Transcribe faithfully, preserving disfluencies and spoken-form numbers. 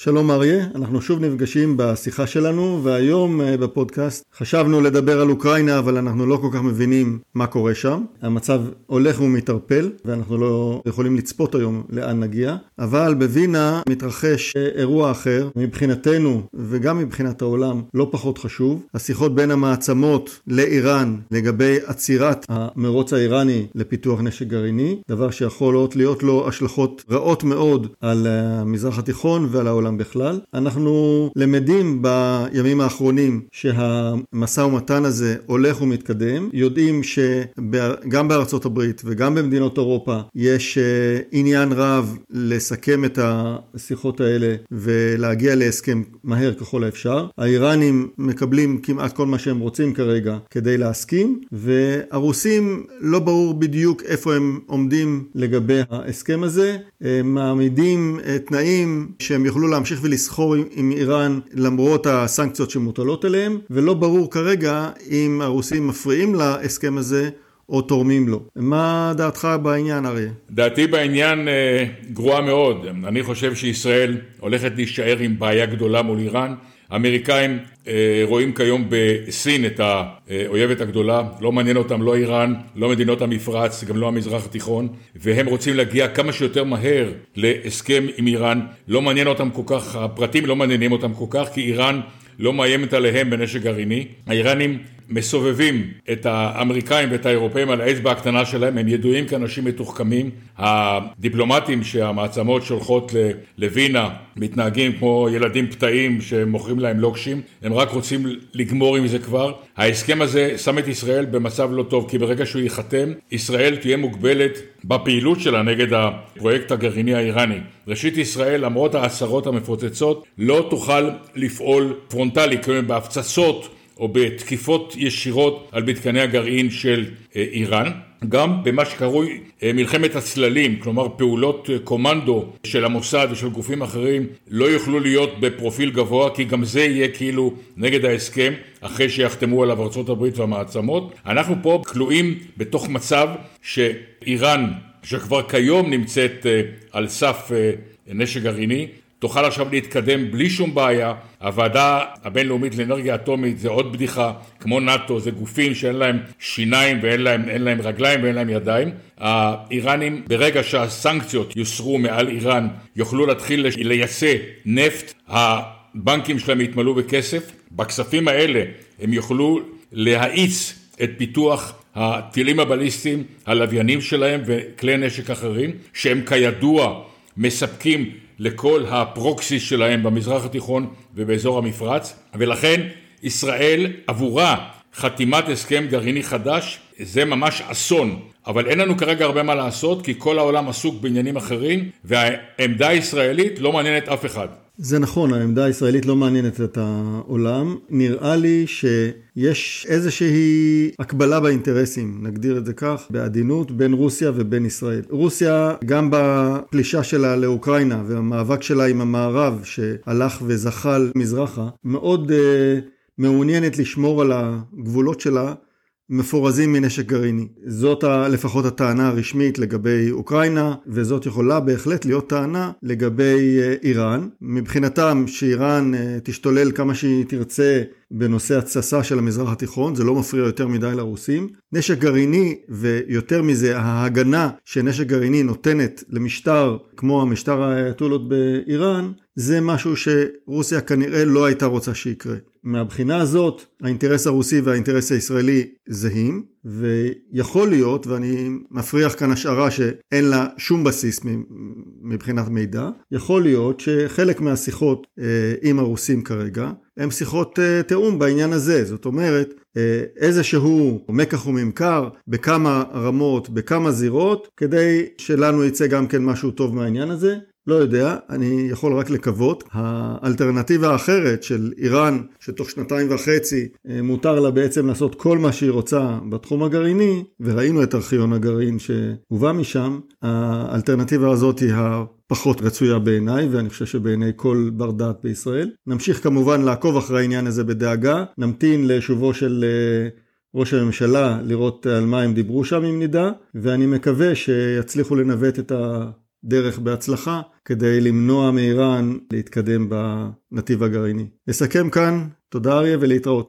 שלום אריה, אנחנו שוב נפגשים בשיחה שלנו, והיום בפודקאסט חשבנו לדבר על אוקראינה, אבל אנחנו לא כל כך מבינים מה קורה שם. המצב הולך ומתערפל, ואנחנו לא יכולים לצפות היום לאן נגיע. אבל בווינה מתרחש אירוע אחר, מבחינתנו וגם מבחינת העולם לא פחות חשוב. השיחות בין המעצמות לאיראן לגבי עצירת המרוץ האיראני לפיתוח נשק גרעיני, דבר שיכולות להיות לו השלכות רעות מאוד על המזרח התיכון ועל העולם בכלל. אנחנו למדים בימים האחרונים שהמשא ומתן הזה הולך ומתקדם, יודעים שגם בארצות הברית וגם במדינות אירופה יש עניין רב לסכם את השיחות האלה ולהגיע להסכם מהר ככל האפשר. האיראנים מקבלים כמעט כל מה שהם רוצים כרגע כדי להסכים, והרוסים לא ברור בדיוק איפה הם עומדים לגבי ההסכם הזה. הם מעמידים תנאים שהם יכולים להמשיך ולסחור עם איראן למרות הסנקציות שמוטלות עליהם, ולא ברור כרגע אם הרוסים מפריעים להסכם הזה או תורמים לו. מה דעתך בעניין, אריה? דעתי בעניין אה, גרועה מאוד. אני חושב שישראל הולכת להישאר עם בעיה גדולה מול איראן. האמריקאים אה, רואים כיום בסין את האויבת הגדולה, לא מעניין אותם לא איראן, לא מדינות המפרץ, גם לא המזרח התיכון, והם רוצים להגיע כמה שיותר מהר להסכם עם איראן. לא מעניין אותם כל כך, הפרטים לא מעניינים אותם כל כך, כי איראן לא מאיימת עליהם בנשק גרעיני. האיראנים מסובבים את האמריקאים ואת האירופאים על האצבע הקטנה שלהם, הם ידועים כאנשים מתוחכמים. הדיפלומטים שהמעצמות שולחות לווינה מתנהגים כמו ילדים פתאים שמוכרים להם לוקשים, הם רק רוצים לגמור עם זה כבר. ההסכם הזה שם את ישראל במצב לא טוב, כי ברגע שהוא ייחתם, ישראל תהיה מוגבלת בפעילות שלה נגד הפרויקט הגרעיני האיראני. ראשית, ישראל, למרות ההצהרות המפוצצות, לא תוכל לפעול פרונטלי, כלומר בהפצצות או בתקיפות ישירות על מתקני הגרעין של איראן. גם במה שקרוי מלחמת הצללים, כלומר פעולות קומנדו של המוסד ושל גופים אחרים, לא יוכלו להיות בפרופיל גבוה, כי גם זה יהיה כאילו נגד ההסכם, אחרי שיחתמו עליו ארצות הברית והמעצמות. אנחנו פה כלואים בתוך מצב שאיראן, שכבר כיום נמצאת על סף נשק גרעיני, תוכל עכשיו להתקדם בלי שום בעיה. הוועדה הבינלאומית לאנרגיה אטומית זה עוד בדיחה, כמו נאטו, זה גופים שאין להם שיניים ואין להם, אין להם רגליים ואין להם ידיים. האיראנים, ברגע שהסנקציות יוסרו מעל איראן, יוכלו להתחיל לייצא נפט, הבנקים שלהם יתמלאו בכסף, בכספים האלה הם יוכלו להאיץ את פיתוח הטילים הבליסטיים, הלוויינים שלהם וכלי נשק אחרים, שהם כידוע מספקים לכל הפרוקסי שלהם במזרח התיכון ובאזור המפרץ. ולכן ישראל עבורה חתימת הסכם גרעיני חדש זה ממש אסון, אבל אין לנו כרגע הרבה מה לעשות, כי כל העולם עסוק בעניינים אחרים, והעמדה הישראלית לא מעניינת אף אחד. זה נכון, העמדה הישראלית לא מעניינת את העולם. נראה לי שיש איזושהי הקבלה באינטרסים, נגדיר את זה כך, בעדינות, בין רוסיה ובין ישראל. רוסיה, גם בפלישה שלה לאוקראינה והמאבק שלה עם המערב שהלך וזחל מזרחה, מאוד uh, מעוניינת לשמור על הגבולות שלה מפורזים מנשק גרעיני. זאת לפחות הטענה הרשמית לגבי אוקראינה, וזאת יכולה בהחלט להיות טענה לגבי איראן. מבחינתם שאיראן תשתולל כמה שהיא תרצה בנושא התססה של המזרח התיכון, זה לא מפריע יותר מדי לרוסים. נשק גרעיני, ויותר מזה ההגנה שנשק גרעיני נותנת למשטר כמו המשטר האייתולות באיראן, זה משהו שרוסיה כנראה לא הייתה רוצה שיקרה. מהבחינה הזאת, האינטרס הרוסי והאינטרס הישראלי זהים, ויכול להיות, ואני מפריח כאן השערה שאין לה שום בסיס מבחינת מידע, יכול להיות שחלק מהשיחות אה, עם הרוסים כרגע, הם שיחות אה, תאום בעניין הזה. זאת אומרת, אה, איזשהו מקח וממכר בכמה רמות, בכמה זירות, כדי שלנו יצא גם כן משהו טוב מהעניין הזה. לא יודע, אני יכול רק לקוות. האלטרנטיבה האחרת של איראן, שתוך שנתיים וחצי מותר לה בעצם לעשות כל מה שהיא רוצה בתחום הגרעיני, וראינו את ארכיון הגרעין שהובא משם, האלטרנטיבה הזאת היא הפחות רצויה בעיניי, ואני חושב שבעיני כל בר דעת בישראל. נמשיך כמובן לעקוב אחרי העניין הזה בדאגה, נמתין לשובו של ראש הממשלה לראות על מה הם דיברו שם עם נידה, ואני מקווה שיצליחו לנווט את ה... דרך בהצלחה כדי למנוע מאיראן להתקדם בנתיב הגרעיני. נסכם כאן, תודה אריה ולהתראות.